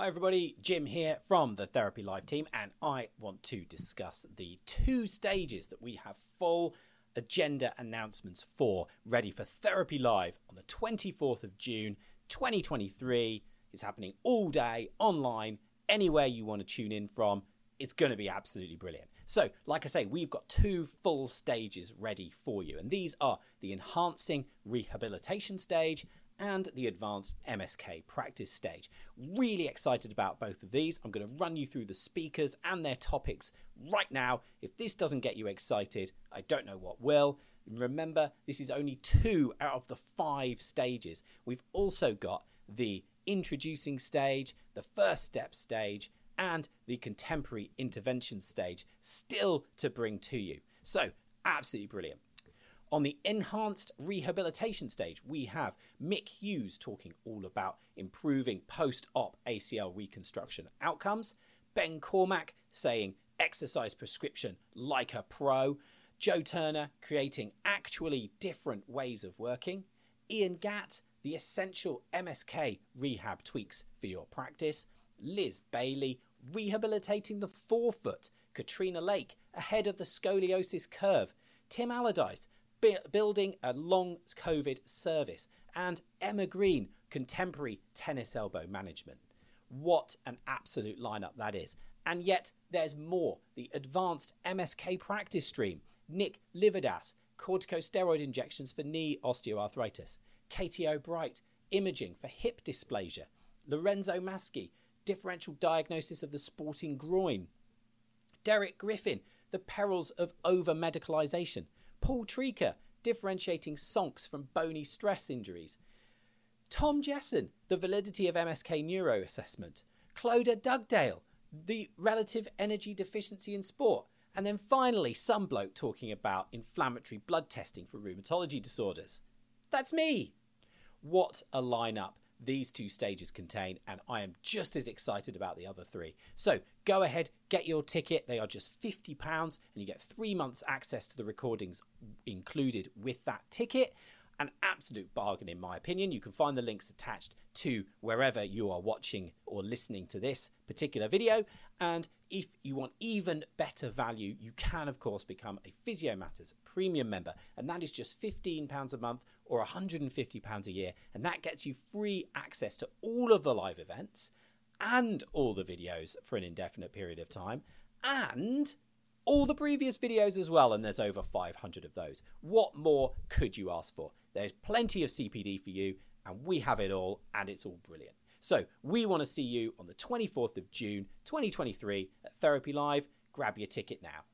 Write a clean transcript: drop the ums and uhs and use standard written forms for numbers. Hi everybody, Jim here from the Therapy Live team, and I want to discuss the two stages that we have full agenda announcements for ready for Therapy Live on the 24th of June 2023. It's happening all day, online, anywhere you want to tune in from. It's going to be absolutely brilliant. So, like I say, we've got two full stages ready for you, and these are the Enhancing Rehabilitation stage and the Advanced MSK Practice stage. Really excited about both of these. I'm going to run you through the speakers and their topics right now. If this doesn't get you excited, I don't know what will. Remember, this is only two out of the five stages. We've also got the Introducing stage, the First Step stage, and the Contemporary Intervention stage still to bring to you. So, absolutely brilliant. On the Enhanced Rehabilitation stage, we have Mick Hughes talking all about improving post-op ACL reconstruction outcomes, Ben Cormack saying exercise prescription like a pro, Joe Turner creating actually different ways of working, Ian Gatt, the essential MSK rehab tweaks for your practice, Liz Bailey, rehabilitating the forefoot, Katrina Lake, ahead of the scoliosis curve, Tim Allardyce, building a long COVID service, and Emma Green, contemporary tennis elbow management. What an absolute lineup that is. And yet there's more. The Advanced MSK Practice stream, Nick Lividas, corticosteroid injections for knee osteoarthritis, Katie O'Bright, imaging for hip dysplasia, Lorenzo Maschi, differential diagnosis of the sporting groin, Derek Griffin, the perils of over-medicalisation, Paul Treaker, differentiating SONCs from bony stress injuries, Tom Jessen, the validity of MSK neuro assessment, Clodagh Dugdale, the relative energy deficiency in sport, and then finally some bloke talking about inflammatory blood testing for rheumatology disorders. That's me! What a lineup these two stages contain, and I am just as excited about the other three. So go ahead, get your ticket. They are just £50 and you get 3 months access to the recordings included with that ticket. An absolute bargain in my opinion. You can find the links attached to wherever you are watching or listening to this particular video. And if you want even better value, you can of course become a PhysioMatters premium member, and that is just £15 a month or £150 a year, and that gets you free access to all of the live events and all the videos for an indefinite period of time and all the previous videos as well, and there's over 500 of those. What more could you ask for? There's plenty of CPD for you, and we have it all, and it's all brilliant. So we want to see you on the 24th of June 2023 at Therapy Live. Grab your ticket now.